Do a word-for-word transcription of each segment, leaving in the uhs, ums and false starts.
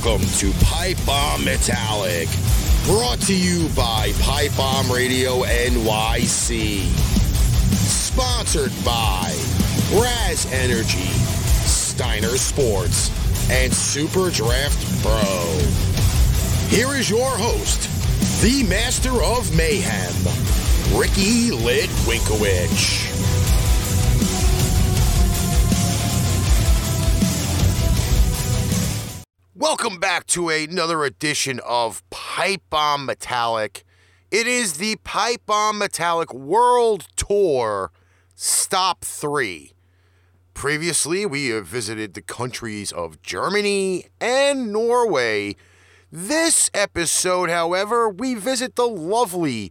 Welcome to Pipe Bomb Metallic, brought to you by Pipe Bomb Radio N Y C. Sponsored by Raz Energy, Steiner Sports, and Super Draft Pro. Here is your host, the Master of Mayhem, Ricky Lidwinkowicz. Welcome back to another edition of Pipe Bomb Metallic. It is the Pipe Bomb Metallic World Tour Stop three. Previously, we have visited the countries of Germany and Norway. This episode, however, we visit the lovely,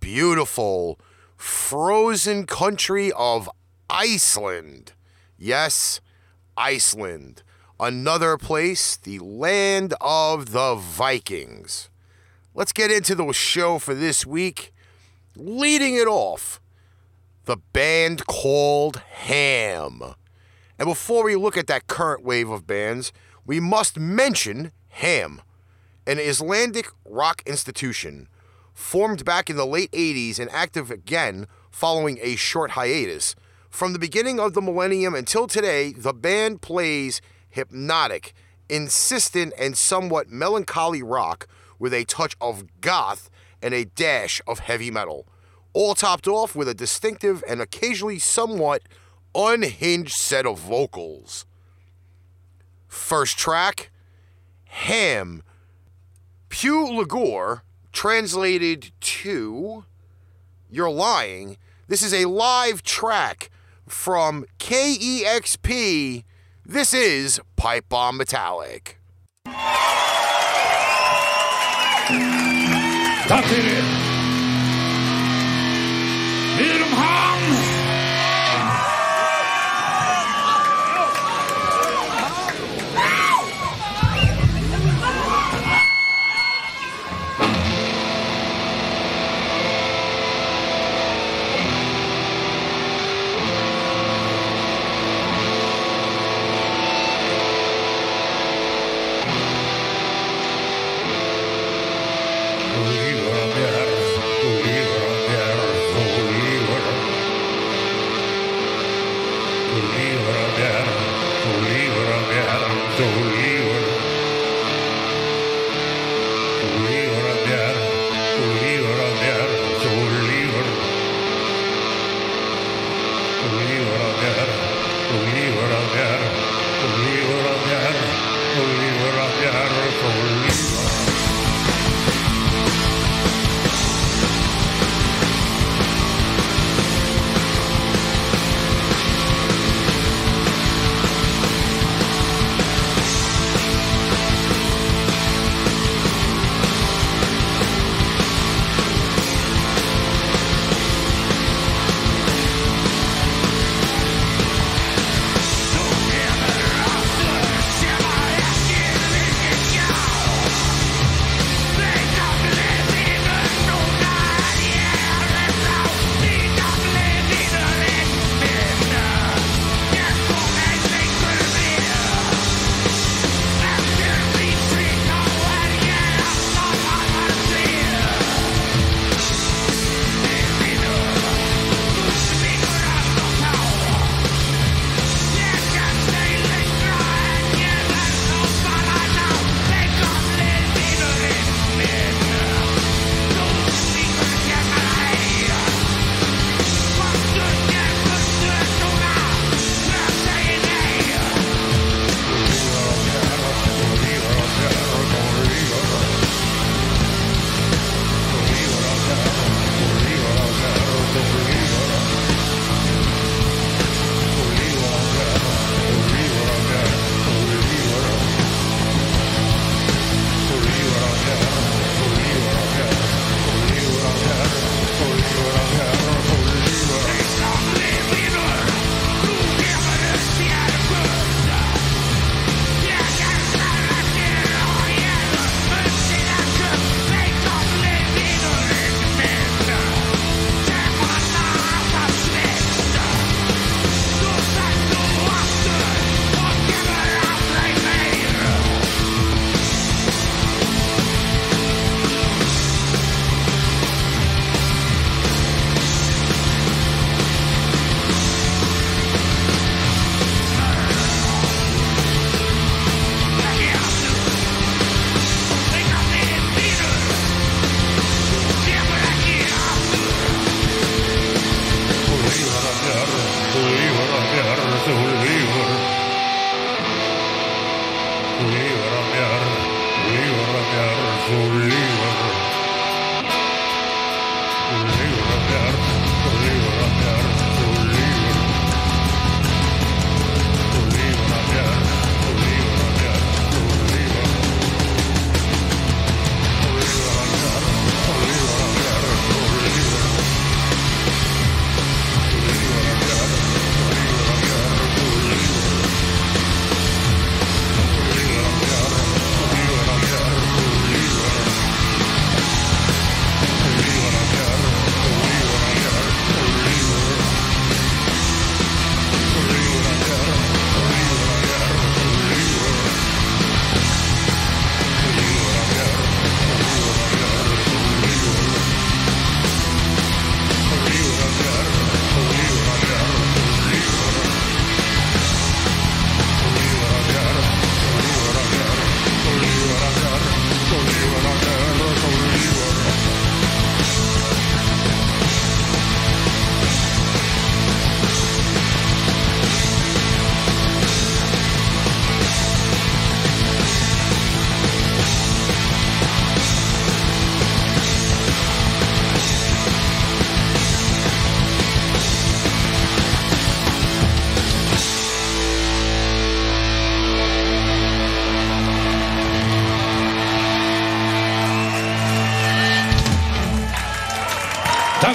beautiful, frozen country of Iceland. Yes, Iceland. Another place, the land of the Vikings. Let's get into the show for this week. Leading it off, the band called Ham. And before we look at that current wave of bands, we must mention Ham, an Icelandic rock institution, formed back in the late eighties and active again following a short hiatus. From the beginning of the millennium until today, the band plays hypnotic, insistent, and somewhat melancholy rock with a touch of goth and a dash of heavy metal, all topped off with a distinctive and occasionally somewhat unhinged set of vocals. First track, Ham, Pew Ligore, translated to You're Lying. This is a live track from K E X P. This is Pipe Bomb Metallic. Takk fyrir. Við erum Ham.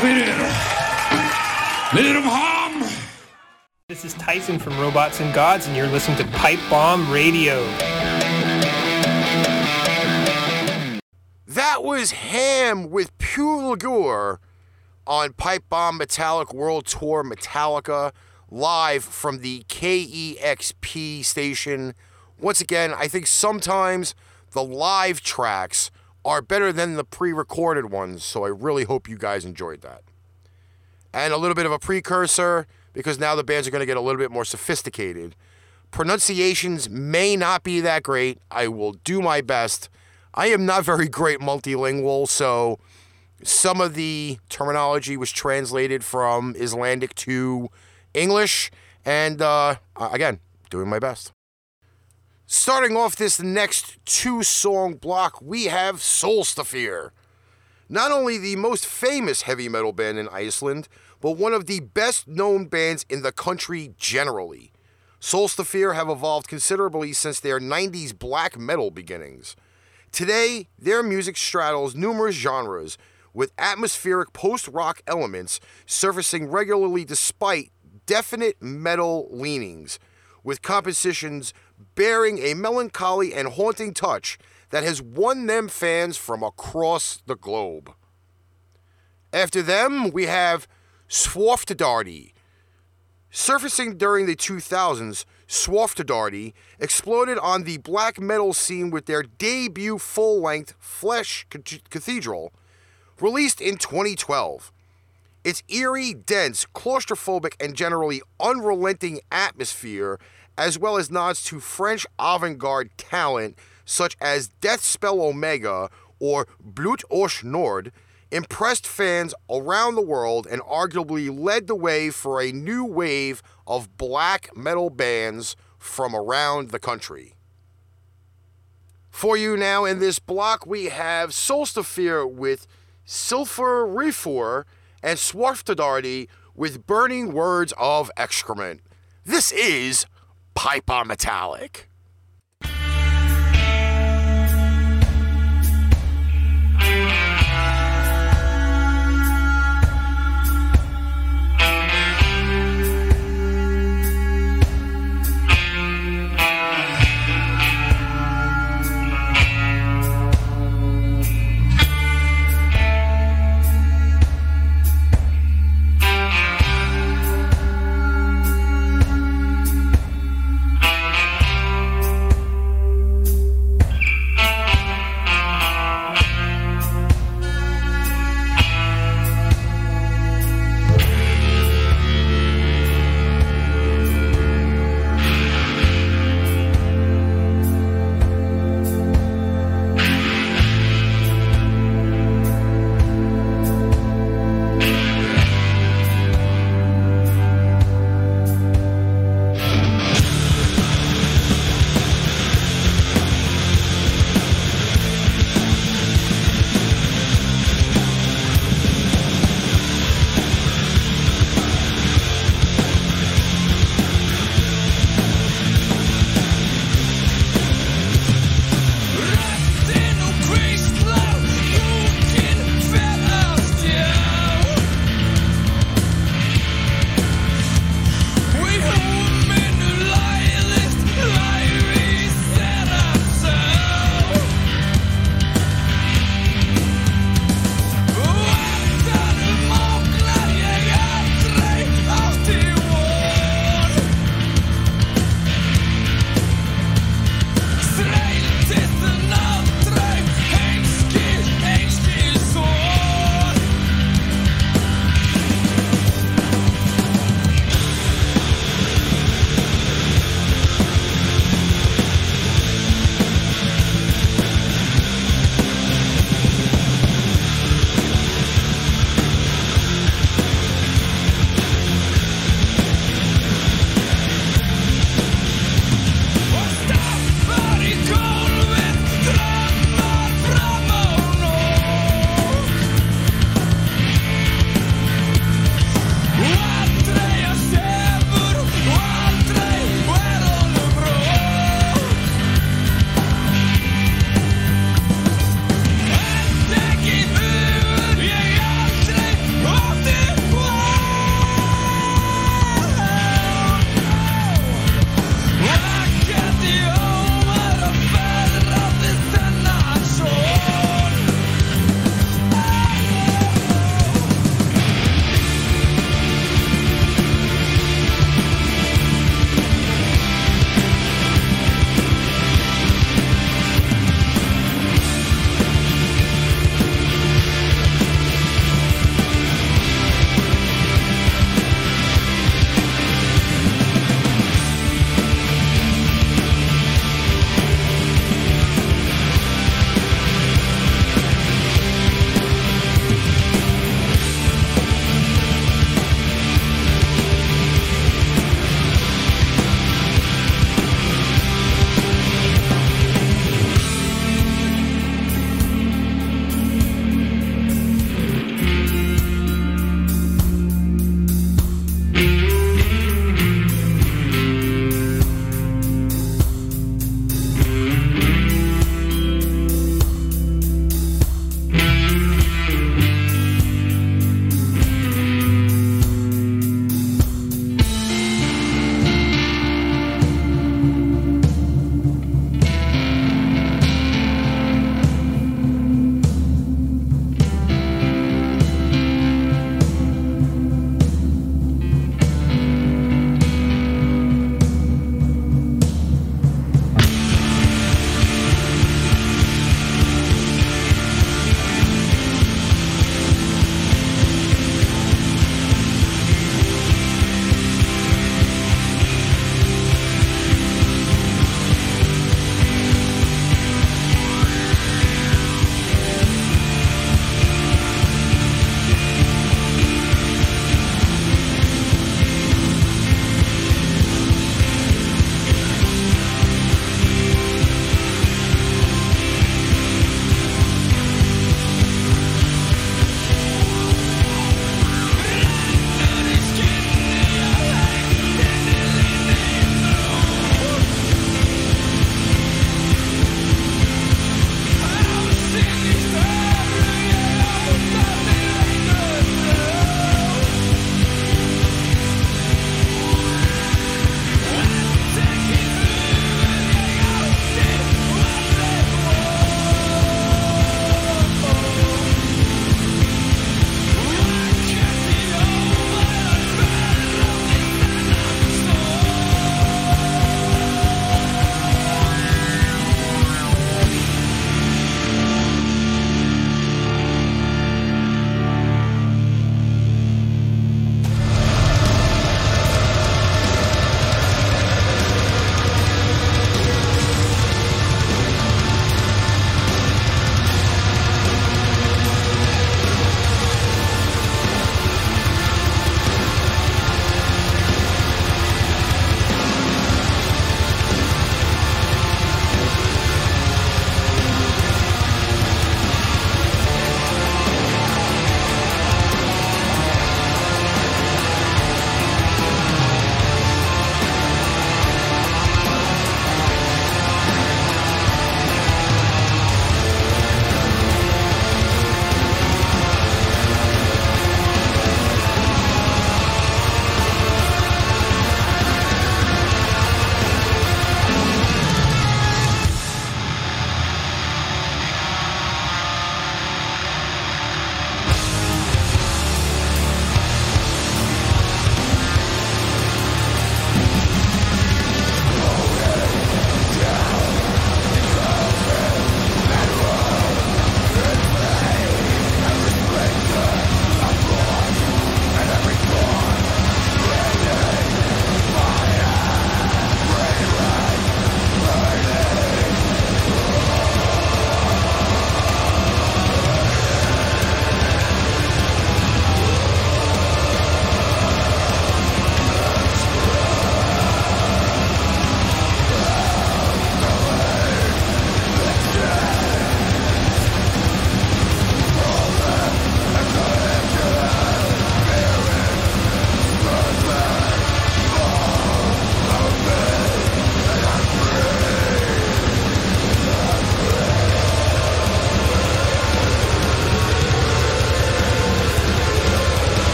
fyrir. Við erum Ham. This is Tyson from Robots and Gods and you're listening to Pipe Bomb Radio. That was Ham with Pew Ligore on Pipe Bomb Metallic World Tour Metallica, live from the K E X P station. Once again, I think sometimes the live tracks are better than the pre-recorded ones, so I really hope you guys enjoyed that. And a little bit of a precursor, because now the bands are going to get a little bit more sophisticated. Pronunciations may not be that great. I will do my best. I am not very great multilingual, so some of the terminology was translated from Icelandic to English, and uh, again, doing my best. Starting off this next two-song block, we have Solstafir. Not only the most famous heavy metal band in Iceland, but one of the best-known bands in the country generally. Solstafir have evolved considerably since their nineties black metal beginnings. Today, their music straddles numerous genres, with atmospheric post-rock elements surfacing regularly despite definite metal leanings, with compositions bearing a melancholy and haunting touch that has won them fans from across the globe. After them, we have Svartidauði. Surfacing during the two thousands, Svartidauði exploded on the black metal scene with their debut full-length Flesh Cathedral, released in twenty twelve. Its eerie, dense, claustrophobic, and generally unrelenting atmosphere, as well as nods to French avant-garde talent such as Deathspell Omega or Blut Aus Nord, impressed fans around the world and arguably led the way for a new wave of black metal bands from around the country. For you now in this block, we have Solstafir with Silfurrefur and Svartidauði with Burning Words of Excrement. This is Pipe Bomb Metallic.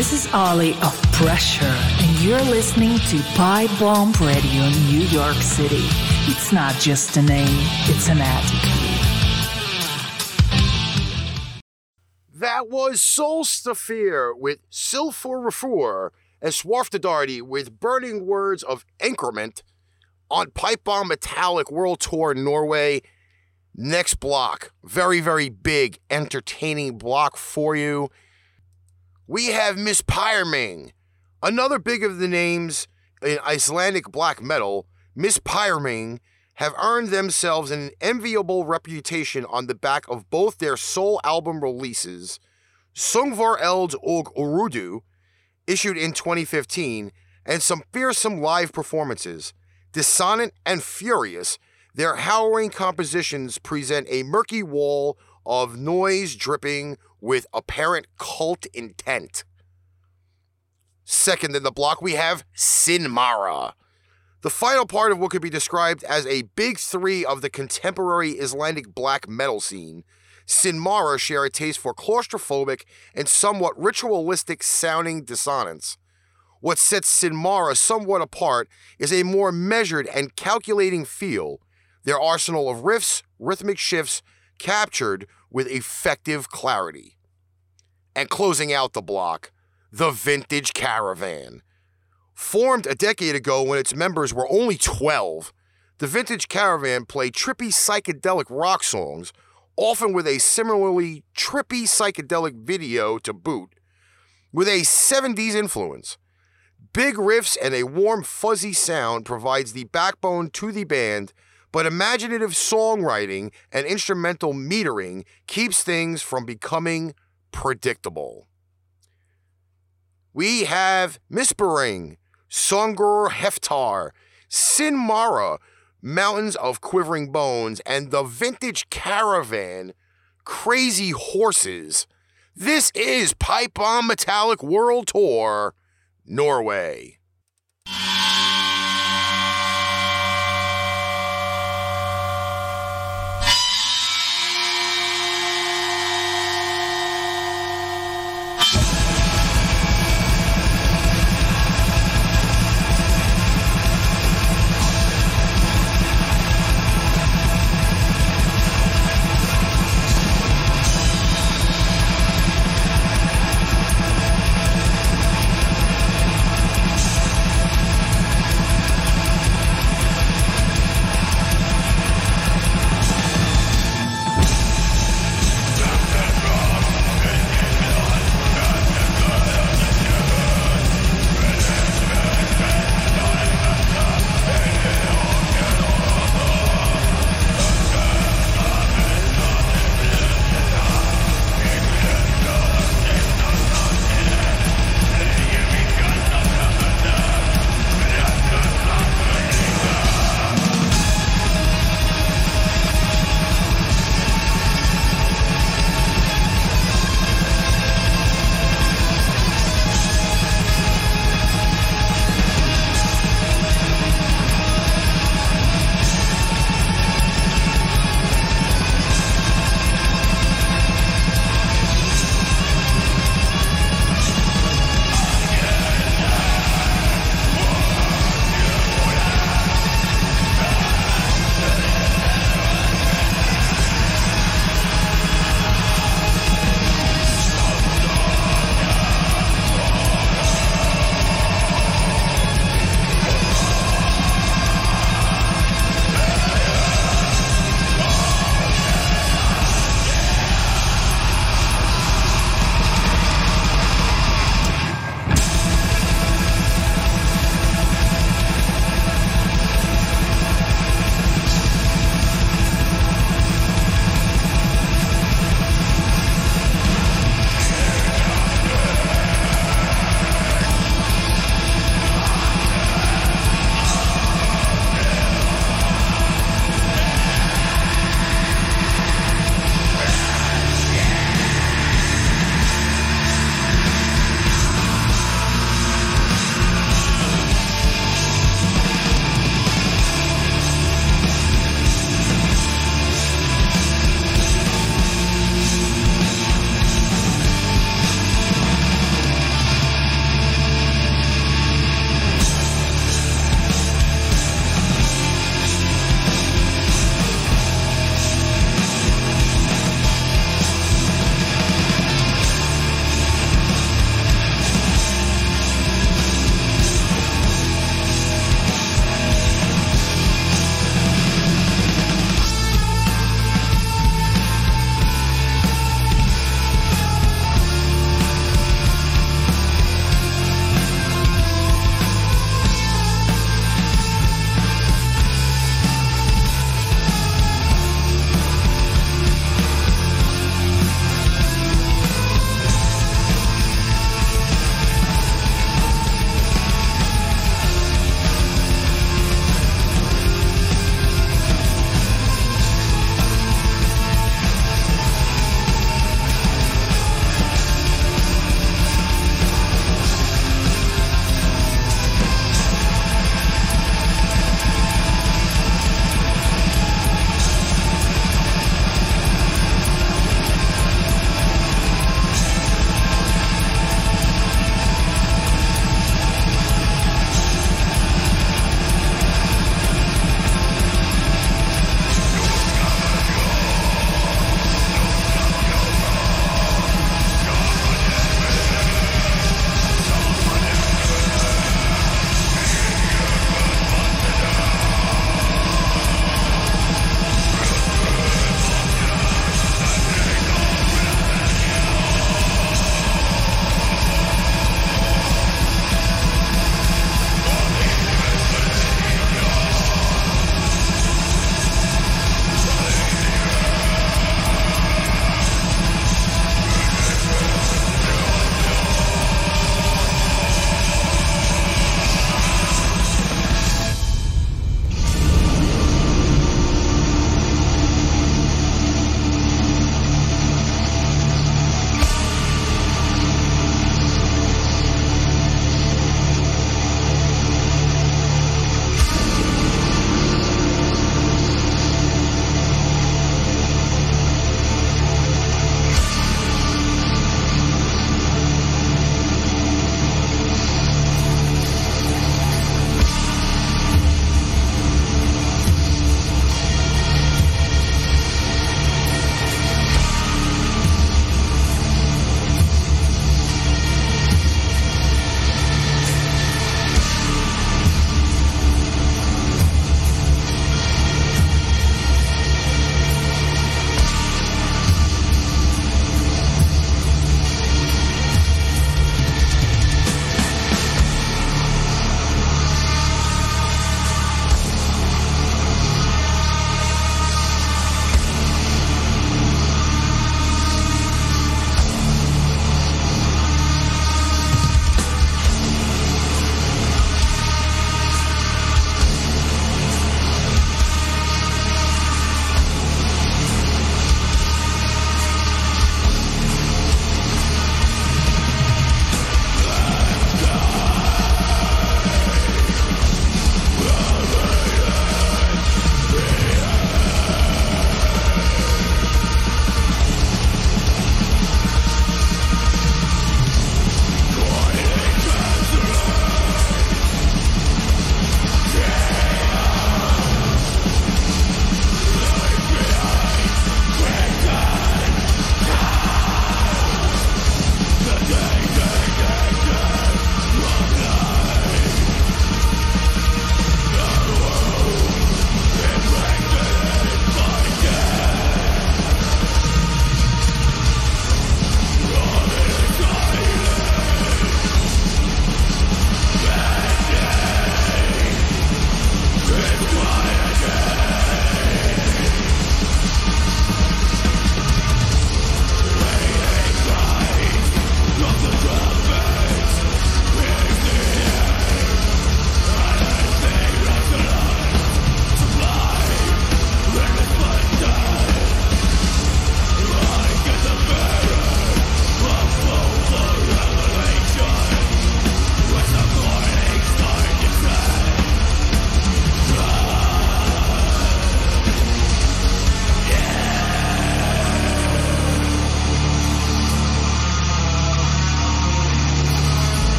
This is Ali of Pressure, and you're listening to Pipe Bomb Radio New York City. It's not just a name, it's an attitude. That was Solstafir with Silfurrefur and Svartidauði with Burning Words of Increment on Pipe Bomb Metallic World Tour Norway. Next block, very, very big, entertaining block for you. We have Misþyrming, another big of the names in Icelandic black metal. Misþyrming have earned themselves an enviable reputation on the back of both their soul album releases, Söngvar Elds og Urðu, issued in twenty fifteen, and some fearsome live performances. Dissonant and furious, their harrowing compositions present a murky wall of noise dripping with apparent cult intent. Second in the block, we have Sinmara, the final part of what could be described as a big three of the contemporary Icelandic black metal scene. Sinmara share a taste for claustrophobic and somewhat ritualistic sounding dissonance. What sets Sinmara somewhat apart is a more measured and calculating feel. Their arsenal of riffs, rhythmic shifts, captured with effective clarity. And closing out the block, the Vintage Caravan. Formed a decade ago when its members were only twelve, the Vintage Caravan played trippy psychedelic rock songs, often with a similarly trippy psychedelic video to boot, with a seventies influence. Big riffs and a warm, fuzzy sound provides the backbone to the band, but imaginative songwriting and instrumental metering keeps things from becoming predictable. We have Misþyrming, Söngvarheftar, Sinmara, Mountains of Quivering Bones, and the Vintage Caravan, Crazy Horses. This is Pipe Bomb Metallic World Tour, Norway.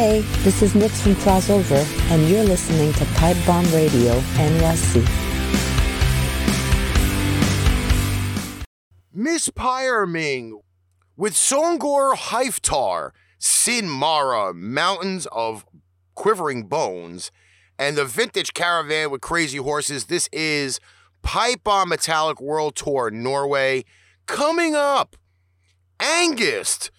Hey, this is Nick from Crossover, and you're listening to Pipe Bomb Radio N Y C. Misþyrming with Söngvar Elds, Sinmara, Mountains of Quivering Bones, and the Vintage Caravan with Crazy Horses. This is Pipe Bomb Metallic World Tour Norway. Coming up, Angist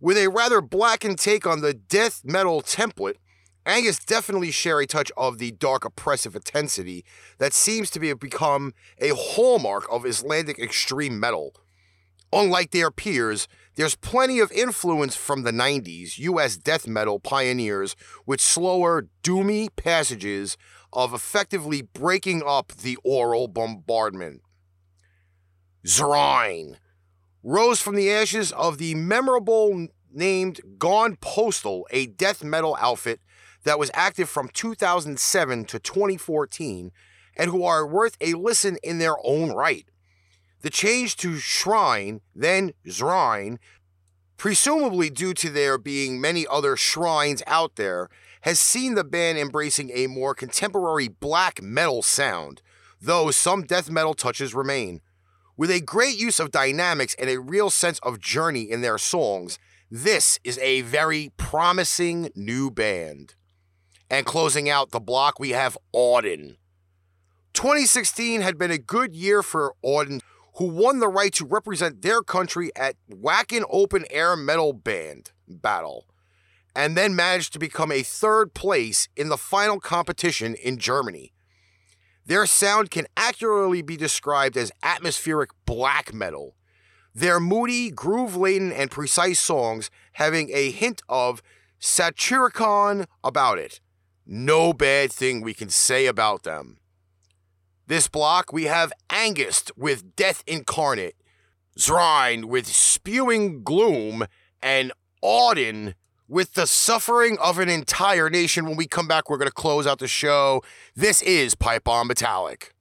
with a rather blackened take on the death metal template. Angist definitely share a touch of the dark, oppressive intensity that seems to be become a hallmark of Icelandic extreme metal. Unlike their peers, there's plenty of influence from the nineties U S death metal pioneers with slower, doomy passages of effectively breaking up the oral bombardment. Zhrine rose from the ashes of the memorable named Gone Postal, a death metal outfit that was active from two thousand seven to twenty fourteen and who are worth a listen in their own right. The change to Shrine, then Zhrine, presumably due to there being many other shrines out there, has seen the band embracing a more contemporary black metal sound, though some death metal touches remain. With a great use of dynamics and a real sense of journey in their songs, this is a very promising new band. And closing out the block, we have Auden. twenty sixteen had been a good year for Auden, who won the right to represent their country at Wacken Open Air Metal Band Battle, and then managed to become a third place in the final competition in Germany. Their sound can accurately be described as atmospheric black metal, their moody, groove-laden, and precise songs having a hint of Satyricon about it. No bad thing we can say about them. This block, we have Angist with Death Incarnate, Zhrine with Spewing Gloom, and Auden with the suffering of an entire nation. When we come back, we're going to close out the show. This is Pipe Bomb Metallic.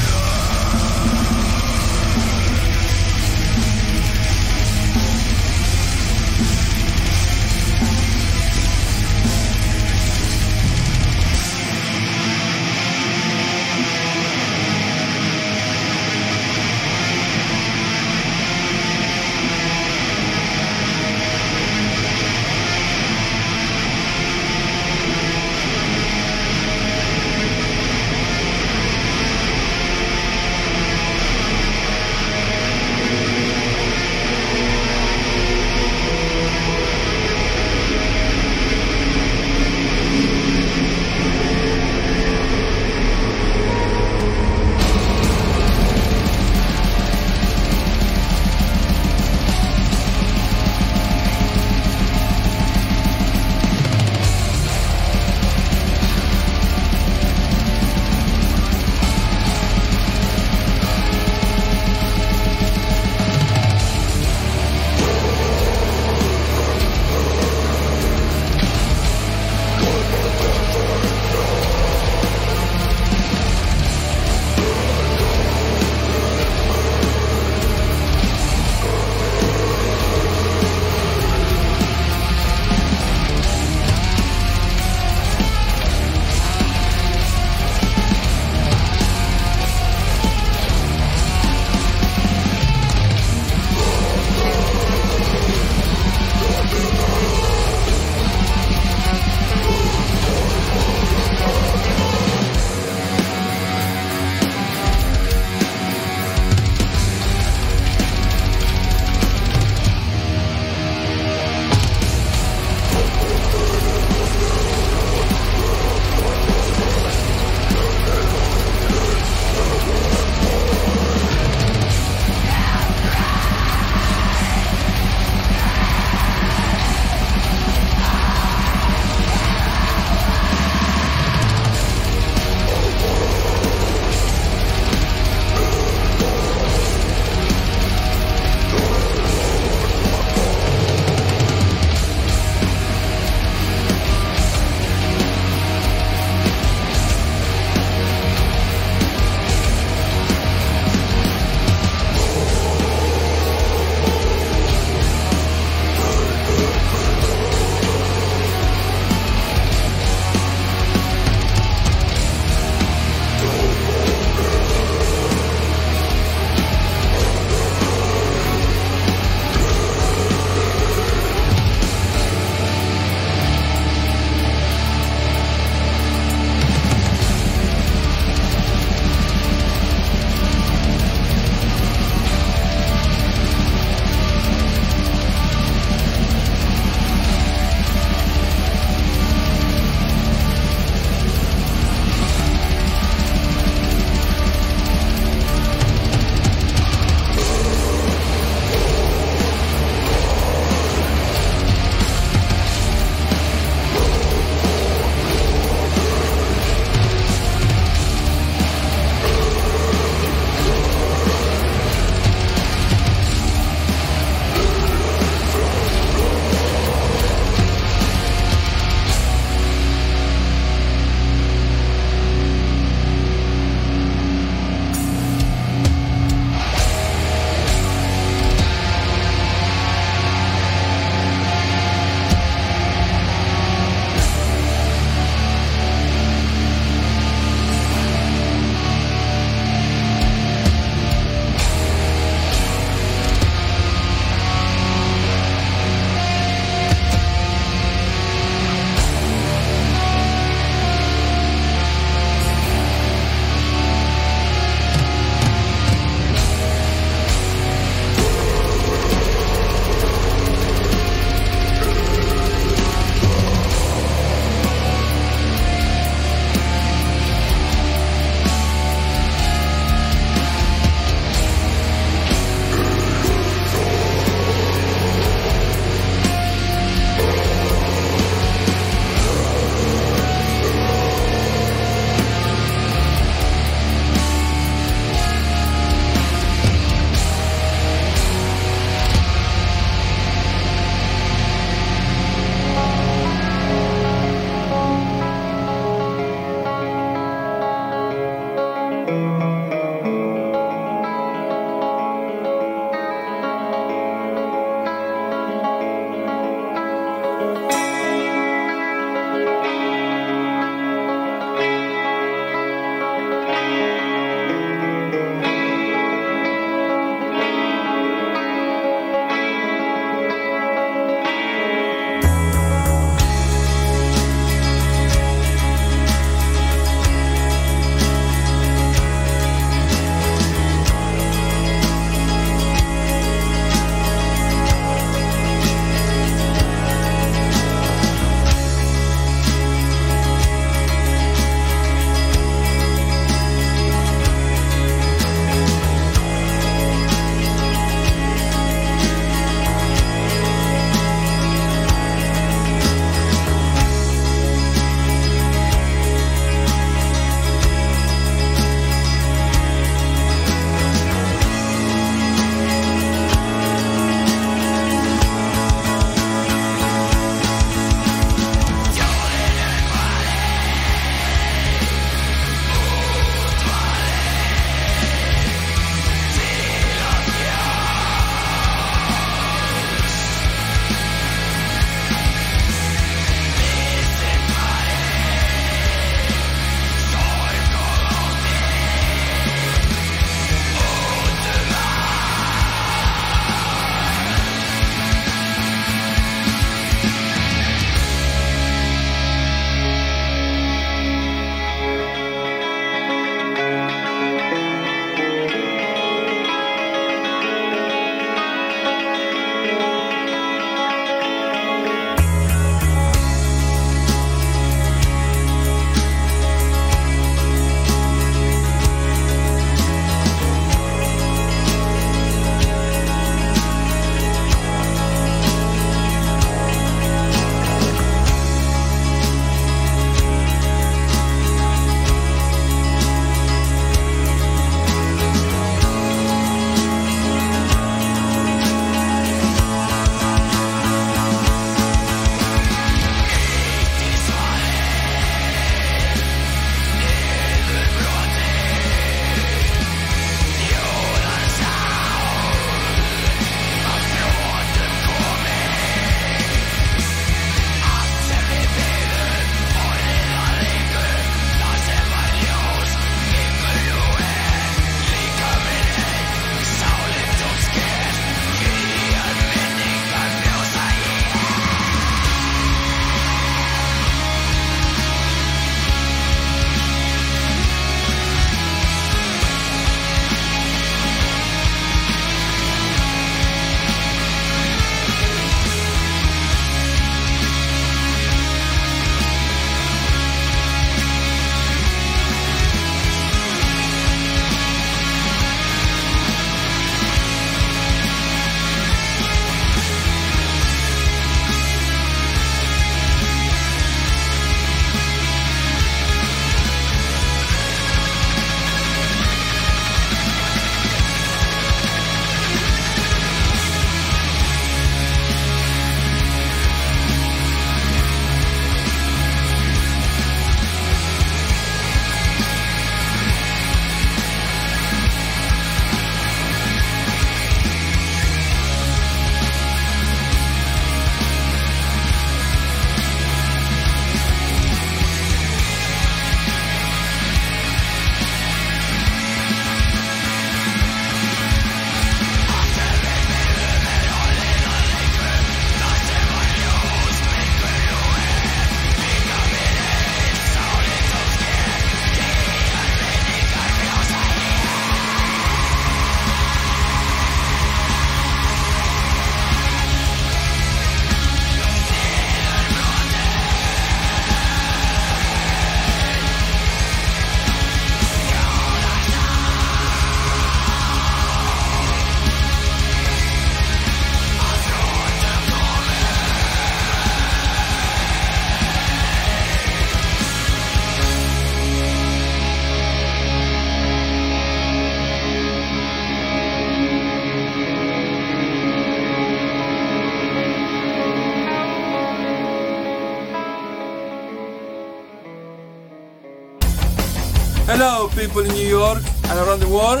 Hello people in New York and around the world.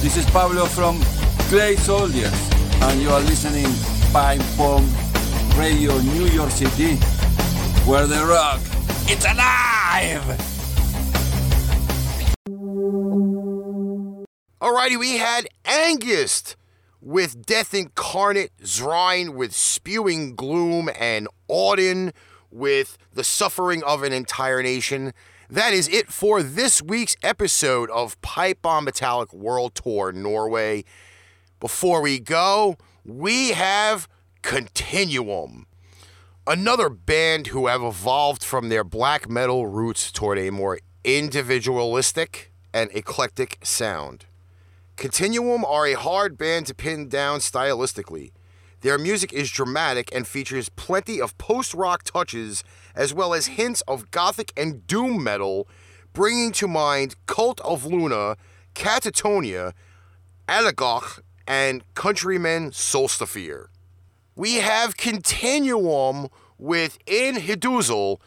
This is Pablo from Clay Soldiers and you are listening to Pipe Bomb Radio New York City, where the rock is alive! Alrighty, we had Angist with Death Incarnate, Zhrine with Spewing Gloom, and Auden with The Suffering of an Entire Nation. That is it for this week's episode of Pipe Bomb Metallic World Tour Norway. Before we go, we have Continuum, another band who have evolved from their black metal roots toward a more individualistic and eclectic sound. Continuum are a hard band to pin down stylistically. Their music is dramatic and features plenty of post-rock touches as well as hints of gothic and doom metal, bringing to mind Cult of Luna, Catatonia, Alagoch, and countryman Solstafir. We have Continuum with In Hiduzel.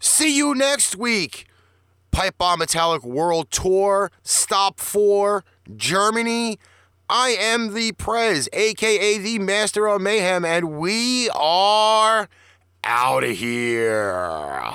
See you next week! Pipe Bomb Metallic World Tour, Stop four, Germany. I am the Prez, a k a the Master of Mayhem, and we are out of here.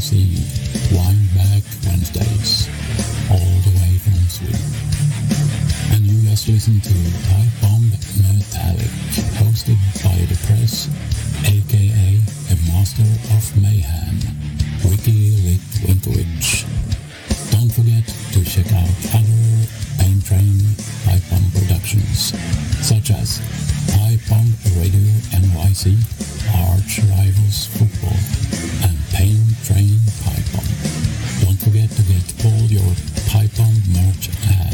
Christmas Eve, Wine Bag Wednesdays, all the way from Sweden. And you just listen to Pipe Bomb Metallic, hosted by the press, aka a master of mayhem, Ricky Lidwinkowicz. Don't forget to check out other Pain Train Pipe Bomb productions, such as Pipe Bomb Radio N Y C, Arch Rivals Football, and Pain Train Pipe Bomb. Don't forget to get all your Pipe Bomb merch at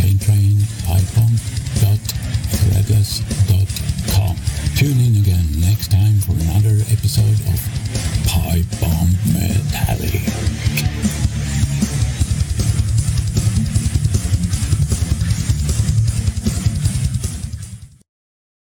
paintrainpipebomb dot threadless dot com. Tune in again next time for another episode of Pipe